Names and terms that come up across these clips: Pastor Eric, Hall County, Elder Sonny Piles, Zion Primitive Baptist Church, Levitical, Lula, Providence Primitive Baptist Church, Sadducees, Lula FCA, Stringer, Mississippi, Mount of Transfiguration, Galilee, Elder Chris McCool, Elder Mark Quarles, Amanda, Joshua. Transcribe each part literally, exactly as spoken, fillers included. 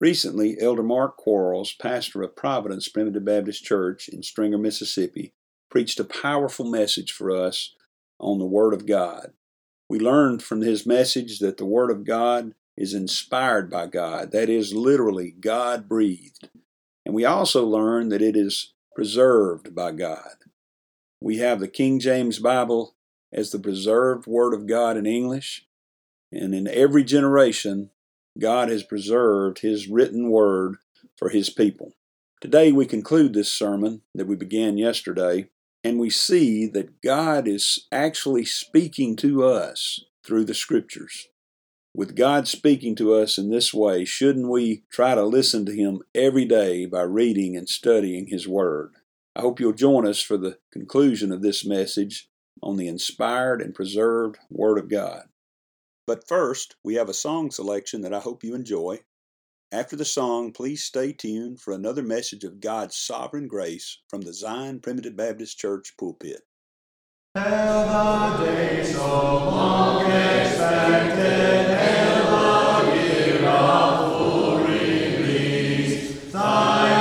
Recently, Elder Mark Quarles, pastor of Providence Primitive Baptist Church in Stringer, Mississippi, preached a powerful message for us on the Word of God. We learned from his message that the Word of God is inspired by God, that is, literally, God-breathed. And we also learned that it is preserved by God. We have the King James Bible as the preserved Word of God in English, and in every generation, God has preserved His written word for His people. Today we conclude this sermon that we began yesterday, and we see that God is actually speaking to us through the Scriptures. With God speaking to us in this way, shouldn't we try to listen to Him every day by reading and studying His Word? I hope you'll join us for the conclusion of this message on the inspired and preserved Word of God. But first, we have a song selection that I hope you enjoy. After the song, please stay tuned for another message of God's sovereign grace from the Zion Primitive Baptist Church pulpit. Have a day so long expected, have a year of full release. Thy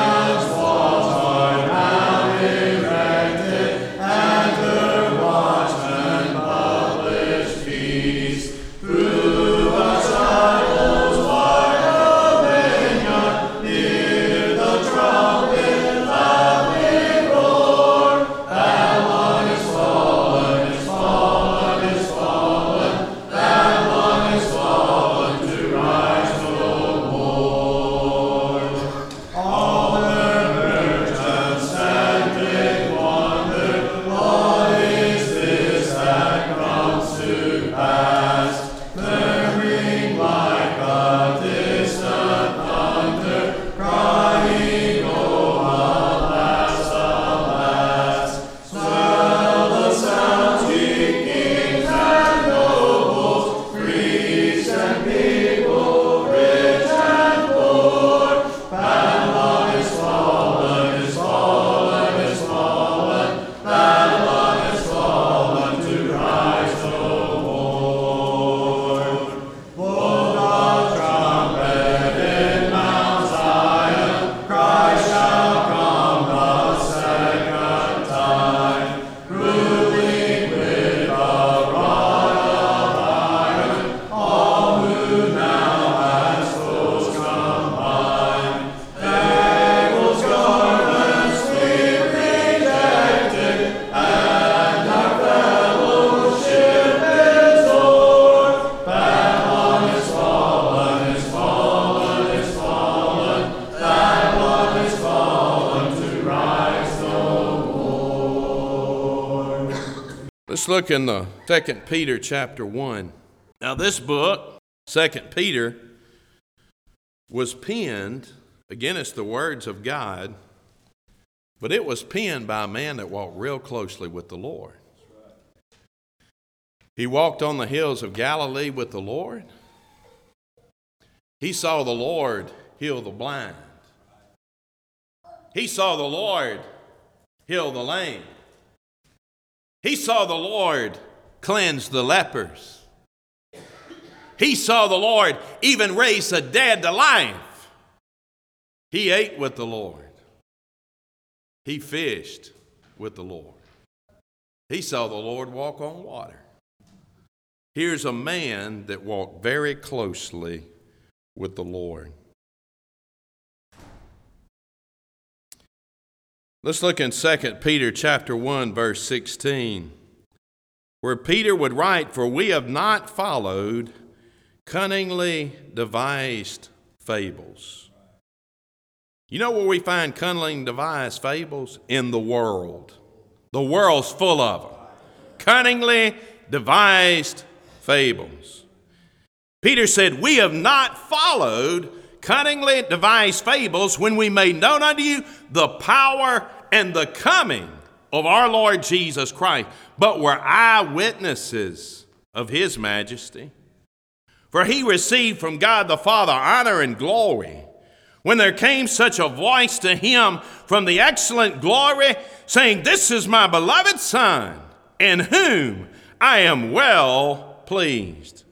Let's look in the Second Peter chapter one. Now this book, Second Peter, was penned, again it's the words of God, but it was penned by a man that walked real closely with the Lord. He walked on the hills of Galilee with the Lord. He saw the Lord heal the blind. He saw the Lord heal the lame. He saw the Lord cleanse the lepers. He saw the Lord even raise the dead to life. He ate with the Lord. He fished with the Lord. He saw the Lord walk on water. Here's a man that walked very closely with the Lord. Let's look in Second Peter chapter one, verse sixteen, where Peter would write, "For we have not followed cunningly devised fables." You know where we find cunningly devised fables? In the world. The world's full of them. Cunningly devised fables. Peter said, "We have not followed cunningly devised fables when we made known unto you the power and the coming of our Lord Jesus Christ, but were eyewitnesses of his majesty. For he received from God the Father honor and glory, when there came such a voice to him from the excellent glory, saying, 'This is my beloved Son, in whom I am well pleased.'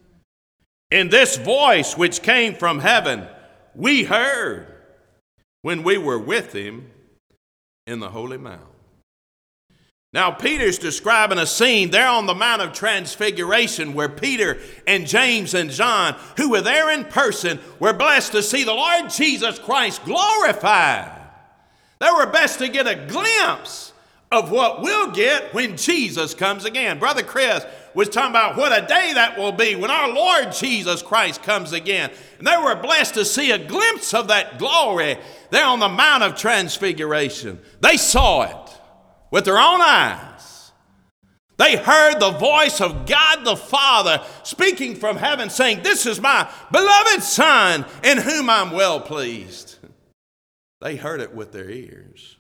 In this voice which came from heaven, we heard when we were with him in the Holy Mount." Now Peter's describing a scene there on the Mount of Transfiguration where Peter and James and John, who were there in person, were blessed to see the Lord Jesus Christ glorified. They were blessed to get a glimpse of what we'll get when Jesus comes again. Brother Chris was talking about what a day that will be when our Lord Jesus Christ comes again. And they were blessed to see a glimpse of that glory there on the Mount of Transfiguration. They saw it with their own eyes. They heard the voice of God the Father speaking from heaven, saying, "This is my beloved Son, in whom I'm well pleased." They heard it with their ears.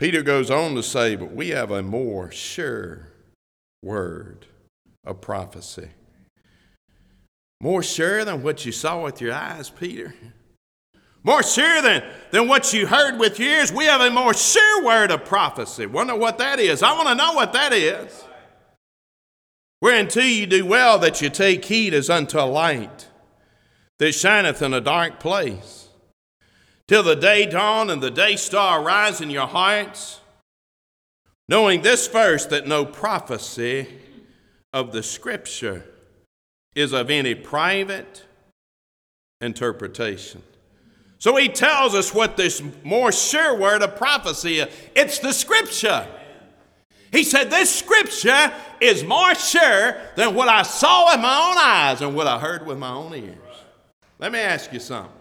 Peter goes on to say, "But we have a more sure word of prophecy." More sure than what you saw with your eyes, Peter. More sure than, than what you heard with your ears. We have a more sure word of prophecy. Wonder what that is. I want to know what that is. "Whereunto you do well that you take heed as unto a light that shineth in a dark place, till the day dawn and the day star arise in your hearts, knowing this first, that no prophecy of the Scripture is of any private interpretation." So he tells us what this more sure word of prophecy is. It's the Scripture. He said, "This Scripture is more sure than what I saw with my own eyes and what I heard with my own ears." Let me ask you something.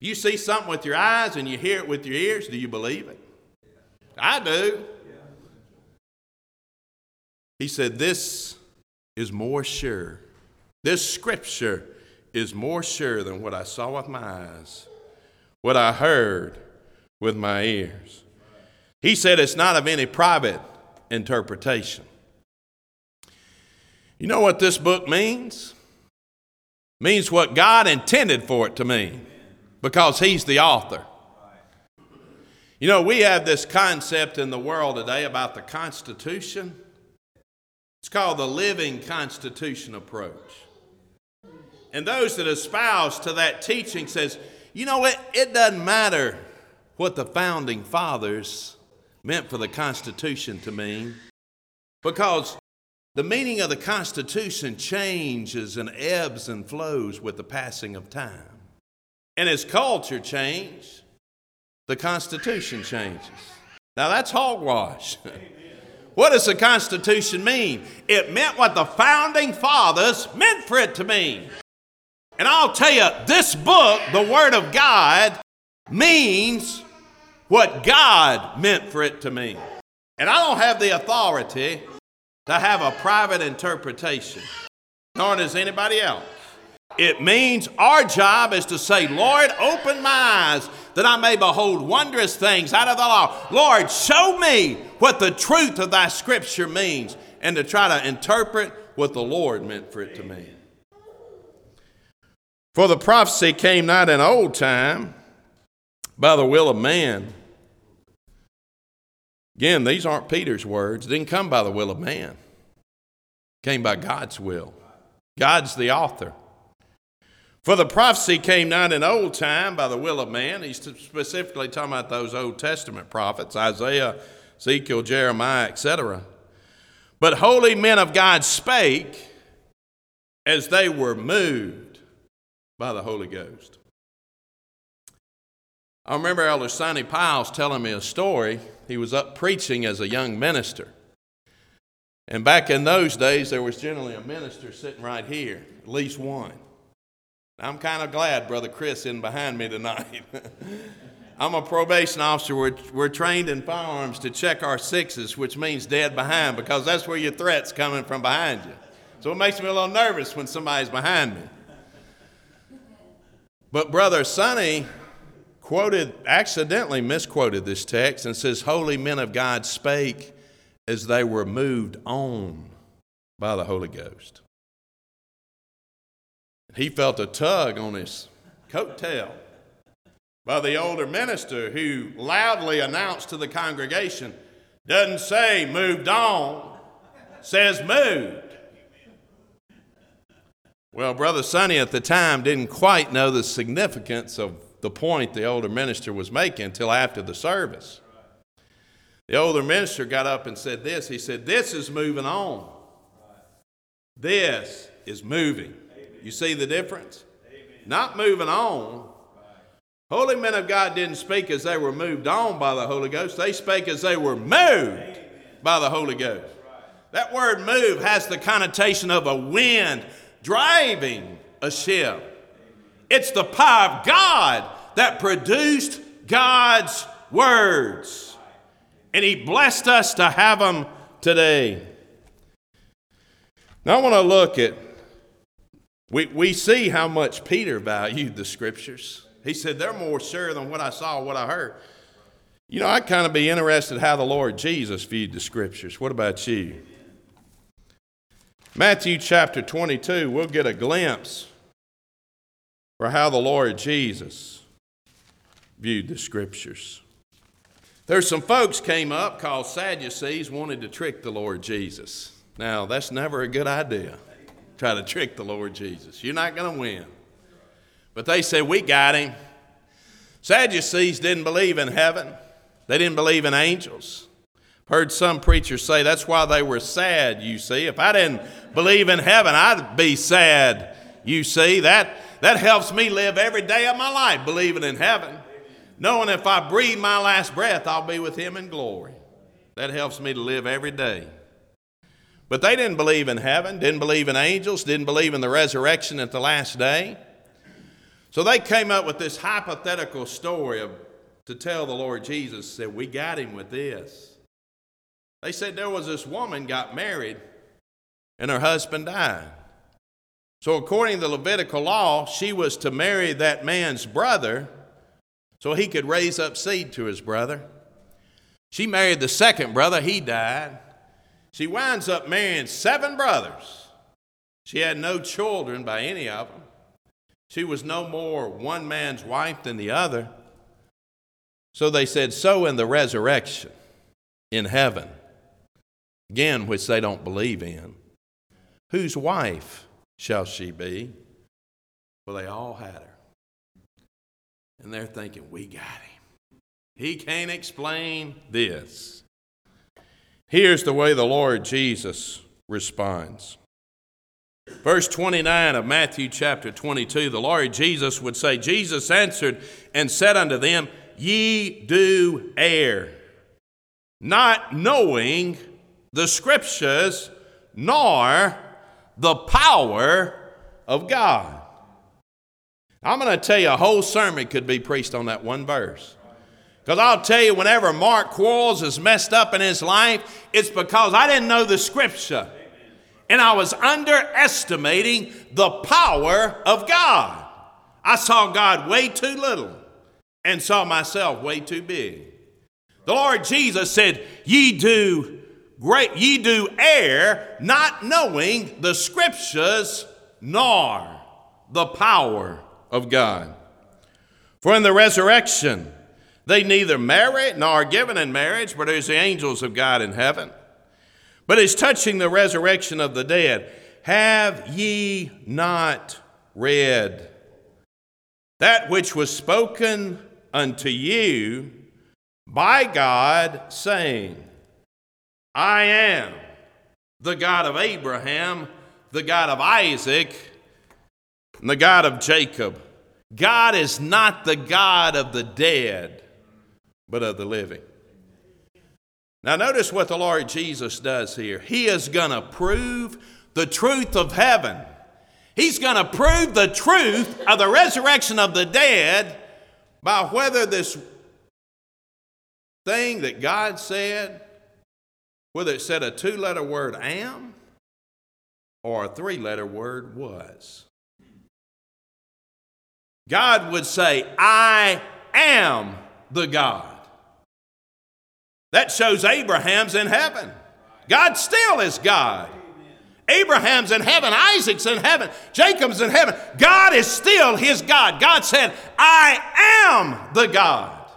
You see something with your eyes and you hear it with your ears, do you believe it? I do. He said, "This is more sure. This Scripture is more sure than what I saw with my eyes, what I heard with my ears." He said it's not of any private interpretation. You know what this book means? It means what God intended for it to mean, because he's the author. You know, we have this concept in the world today about the Constitution. It's called the Living Constitution approach. And those that espouse to that teaching says, you know, it, it doesn't matter what the founding fathers meant for the Constitution to mean, because the meaning of the Constitution changes and ebbs and flows with the passing of time. And as culture changes, the Constitution changes. Now that's hogwash. What does the Constitution mean? It meant what the founding fathers meant for it to mean. And I'll tell you, this book, the Word of God, means what God meant for it to mean. And I don't have the authority to have a private interpretation, nor does anybody else. It means our job is to say, Lord, open my eyes that I may behold wondrous things out of the law. Lord, show me what the truth of thy scripture means, and to try to interpret what the Lord meant for it to mean. For the prophecy came not in old time by the will of man. Again, these aren't Peter's words. It didn't come by the will of man. It came by God's will. God's the author. For the prophecy came not in old time by the will of man. He's specifically talking about those Old Testament prophets, Isaiah, Ezekiel, Jeremiah, et cetera. But holy men of God spake as they were moved by the Holy Ghost. I remember Elder Sonny Piles telling me a story. He was up preaching as a young minister. And back in those days, there was generally a minister sitting right here, at least one. I'm kind of glad Brother Chris isn't behind me tonight. I'm a probation officer. We're, we're trained in firearms to check our sixes, which means dead behind, because that's where your threat's coming from behind you. So it makes me a little nervous when somebody's behind me. But Brother Sonny quoted, accidentally misquoted this text and says, holy men of God spake as they were moved on by the Holy Ghost. He felt a tug on his coattail by the older minister who loudly announced to the congregation, doesn't say moved on, says moved. Well, Brother Sonny at the time didn't quite know the significance of the point the older minister was making until after the service. The older minister got up and said this. He said, this is moving on. This is moving. You see the difference? Amen. Not moving on. Right. Holy men of God didn't speak as they were moved on by the Holy Ghost. They spake as they were moved Amen. By the Holy Ghost. Right. That word move has the connotation of a wind driving a ship. Amen. It's the power of God that produced God's words. Right. And he blessed us to have them today. Now I want to look at We, we see how much Peter valued the scriptures. He said, they're more sure than what I saw, what I heard. You know, I'd kind of be interested how the Lord Jesus viewed the scriptures. What about you? Matthew chapter twenty-two, we'll get a glimpse for how the Lord Jesus viewed the scriptures. There's some folks came up called Sadducees, wanted to trick the Lord Jesus. Now, that's never a good idea. Try to trick the Lord Jesus. You're not going to win. But they said, we got him. Sadducees didn't believe in heaven. They didn't believe in angels. I've heard some preachers say that's why they were sad, you see. If I didn't believe in heaven, I'd be sad, you see. That, that helps me live every day of my life, believing in heaven. Knowing if I breathe my last breath, I'll be with him in glory. That helps me to live every day. But they didn't believe in heaven, didn't believe in angels, didn't believe in the resurrection at the last day. So they came up with this hypothetical story of, to tell the Lord Jesus, said, we got him with this. They said there was this woman got married and her husband died. So according to the Levitical law, she was to marry that man's brother so he could raise up seed to his brother. She married the second brother, he died. She winds up marrying seven brothers. She had no children by any of them. She was no more one man's wife than the other. So they said, so in the resurrection, in heaven, again, which they don't believe in, whose wife shall she be? Well, they all had her. And they're thinking, we got him. He can't explain this. Here's the way the Lord Jesus responds. Verse twenty-nine of Matthew chapter twenty-two, the Lord Jesus would say, Jesus answered and said unto them, ye do err, not knowing the scriptures, nor the power of God. I'm going to tell you, a whole sermon could be preached on that one verse. Because I'll tell you, whenever Mark Quarles is messed up in his life, it's because I didn't know the scripture. And I was underestimating the power of God. I saw God way too little and saw myself way too big. The Lord Jesus said, ye do great, ye do err, not knowing the scriptures nor the power of God. For in the resurrection, they neither marry nor are given in marriage, but as the angels of God in heaven. But as touching the resurrection of the dead, have ye not read that which was spoken unto you by God, saying, I am the God of Abraham, the God of Isaac, and the God of Jacob. God is not the God of the dead, but of the living. Now notice what the Lord Jesus does here. He is going to prove the truth of heaven. He's going to prove the truth of the resurrection of the dead by whether this thing that God said, whether it said a two-letter word am or a three-letter word was. God would say, I am the God. That shows Abraham's in heaven. God still is God. Abraham's in heaven. Isaac's in heaven. Jacob's in heaven. God is still his God. God said, I am the God.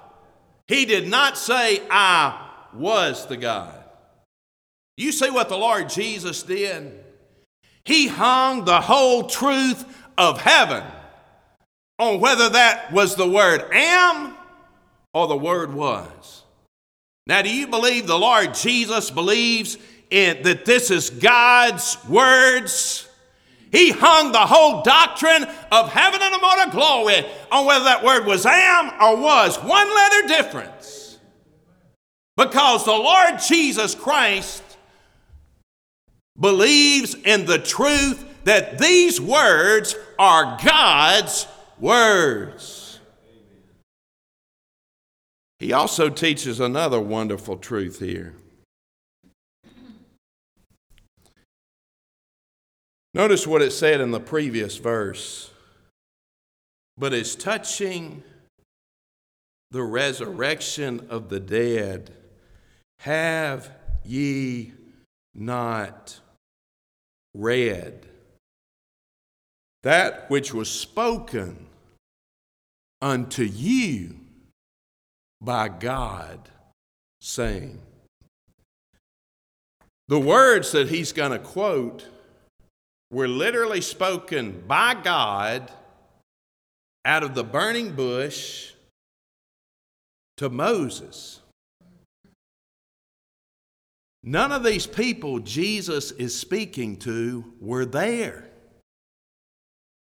He did not say, I was the God. You see what the Lord Jesus did? He hung the whole truth of heaven on whether that was the word am or the word was. Now, do you believe the Lord Jesus believes in that this is God's words? He hung the whole doctrine of heaven and the mortal glory on whether that word was am or was. One letter difference. Because the Lord Jesus Christ believes in the truth that these words are God's words. He also teaches another wonderful truth here. Notice what it said in the previous verse. But as touching the resurrection of the dead, have ye not read that which was spoken unto you by God, saying. The words that he's going to quote were literally spoken by God out of the burning bush to Moses. None of these people Jesus is speaking to were there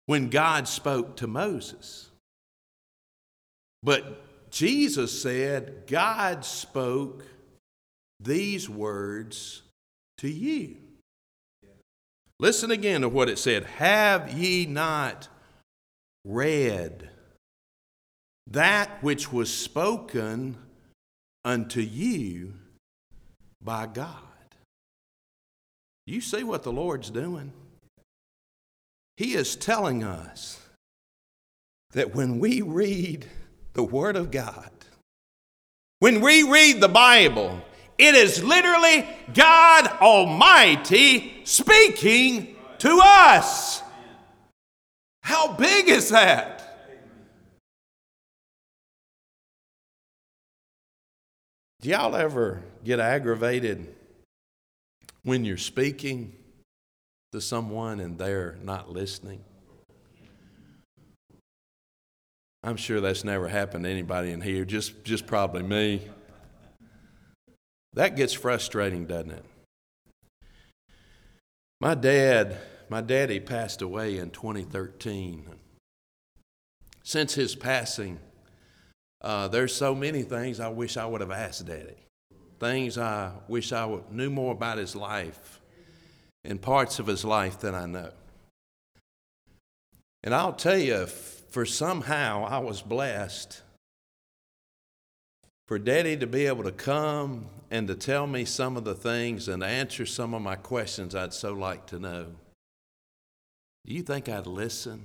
when God spoke to Moses. But Jesus said, God spoke these words to you. Listen again to what it said. Have ye not read that which was spoken unto you by God? You see what the Lord's doing? He is telling us that when we read the Word of God, when we read the Bible, it is literally God Almighty speaking to us. How big is that? Do y'all ever get aggravated when you're speaking to someone and they're not listening? I'm sure that's never happened to anybody in here, just, just probably me. That gets frustrating, doesn't it? My dad, my daddy passed away in twenty thirteen. Since his passing, uh, there's so many things I wish I would have asked Daddy. Things I wish I would, knew more about his life and parts of his life than I know. And I'll tell you, if For somehow I was blessed For Daddy to be able to come and to tell me some of the things and answer some of my questions I'd so like to know. Do you think I'd listen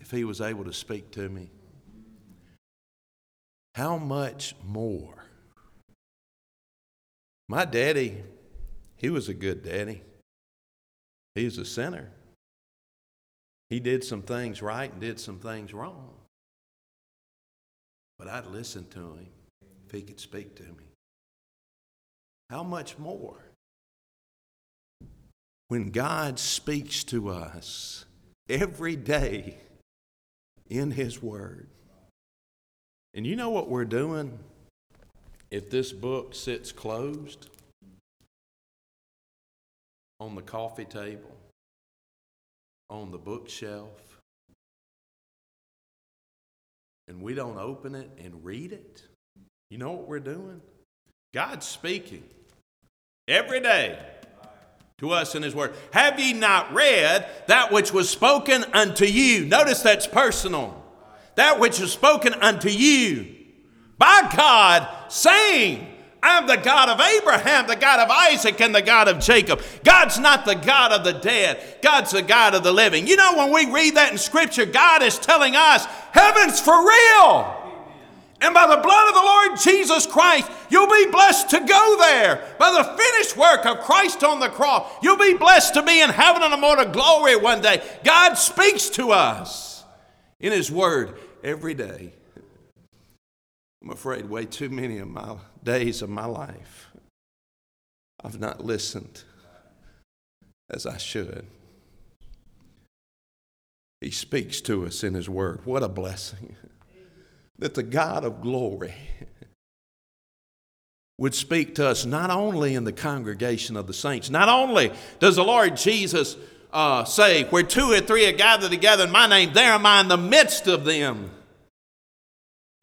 if he was able to speak to me? How much more? My daddy, he was a good daddy. He was a sinner. He did some things right and did some things wrong. But I'd listen to him if he could speak to me. How much more? When God speaks to us every day in his word. And you know what we're doing if this book sits closed on the coffee table, on the bookshelf, and we don't open it and read it? You know what we're doing? God's speaking every day to us in his word. Have ye not read that which was spoken unto you? Notice that's personal. That which was spoken unto you by God, saying, I'm the God of Abraham, the God of Isaac, and the God of Jacob. God's not the God of the dead. God's the God of the living. You know, when we read that in Scripture, God is telling us, heaven's for real. And by the blood of the Lord Jesus Christ, you'll be blessed to go there. By the finished work of Christ on the cross, you'll be blessed to be in heaven and immortal glory one day. God speaks to us in his word every day. I'm afraid way too many of my days of my life, I've not listened as I should. He speaks to us in his word. What a blessing that the God of glory would speak to us not only in the congregation of the saints. Not only does the Lord Jesus uh, say, where two or three are gathered together in my name, there am I in the midst of them.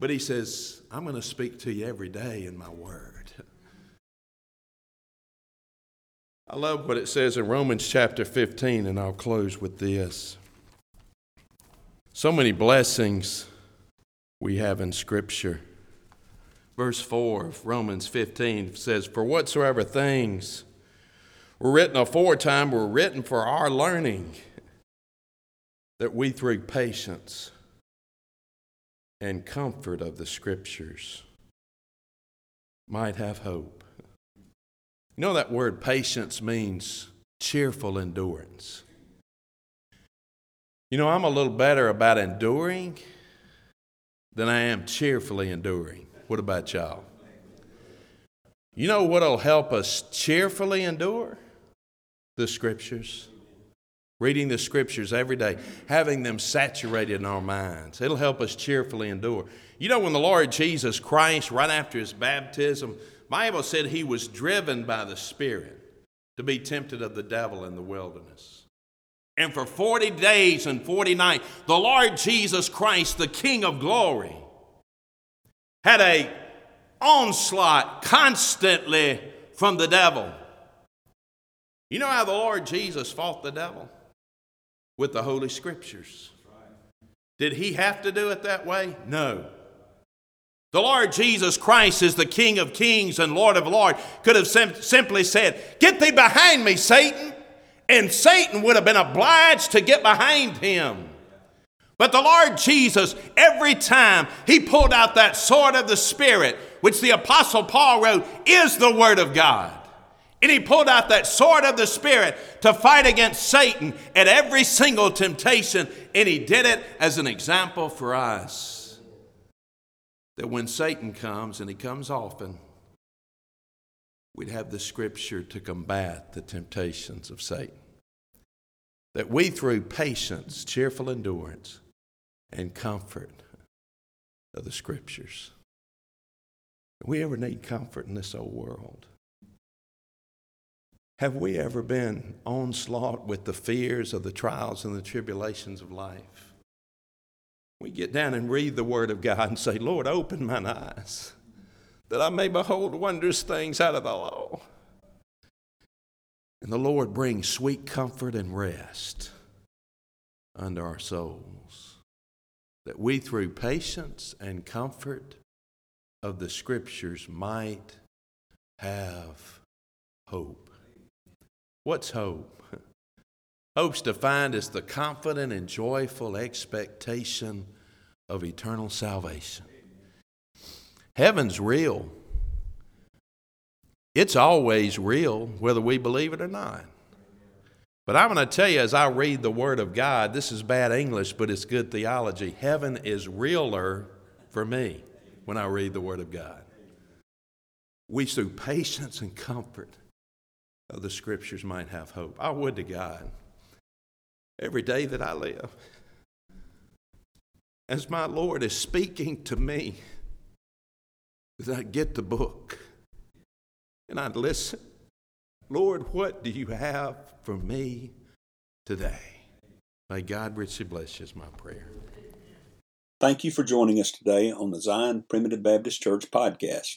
But he says, I'm going to speak to you every day in my word. I love what it says in Romans chapter fifteen, and I'll close with this. So many blessings we have in Scripture. Verse four of Romans fifteen says, for whatsoever things were written aforetime were written for our learning, that we through patience and comfort of the Scriptures might have hope. You know that word patience means cheerful endurance. You know, I'm a little better about enduring than I am cheerfully enduring. What about y'all? You know what'll help us cheerfully endure? The Scriptures. Reading the Scriptures every day, having them saturated in our minds. It'll help us cheerfully endure. You know, when the Lord Jesus Christ, right after his baptism, the Bible said he was driven by the Spirit to be tempted of the devil in the wilderness. And for forty days and forty nights, the Lord Jesus Christ, the King of glory, had an onslaught constantly from the devil. You know how the Lord Jesus fought the devil? With the Holy Scriptures. Did he have to do it that way? No. The Lord Jesus Christ is the King of kings and Lord of lords. Could have sim- simply said, get thee behind me, Satan. And Satan would have been obliged to get behind him. But the Lord Jesus, every time he pulled out that sword of the Spirit, which the Apostle Paul wrote, is the Word of God. And he pulled out that sword of the Spirit to fight against Satan at every single temptation. And he did it as an example for us. That when Satan comes, and he comes often, we'd have the Scripture to combat the temptations of Satan. That we, through patience, cheerful endurance, and comfort of the Scriptures. Do we ever need comfort in this old world? Have we ever been onslaught with the fears of the trials and the tribulations of life? We get down and read the Word of God and say, Lord, open mine eyes, that I may behold wondrous things out of the law. And the Lord brings sweet comfort and rest unto our souls, that we through patience and comfort of the Scriptures might have hope. What's hope? Hope's defined as the confident and joyful expectation of eternal salvation. Heaven's real. It's always real, whether we believe it or not. But I'm going to tell you, as I read the Word of God, this is bad English, but it's good theology. Heaven is realer for me when I read the Word of God. We, through patience and comfort of the Scriptures, might have hope. I would to God, every day that I live, as my Lord is speaking to me, that I'd get the book and I'd listen. Lord, what do you have for me today? May God richly bless you is my prayer. Thank you for joining us today on the Zion Primitive Baptist Church podcast.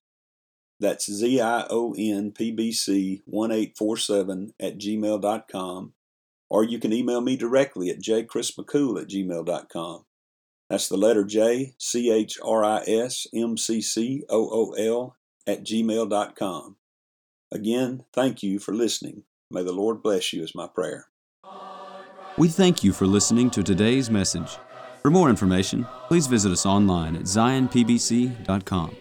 That's Z I O N P B C one eight four seven at gmail dot com. Or you can email me directly at j chris mccool at gmail dot com. That's the letter J, C H R I S M C C O O L at gmail dot com. Again, thank you for listening. May the Lord bless you is my prayer. We thank you for listening to today's message. For more information, please visit us online at zion p b c dot com.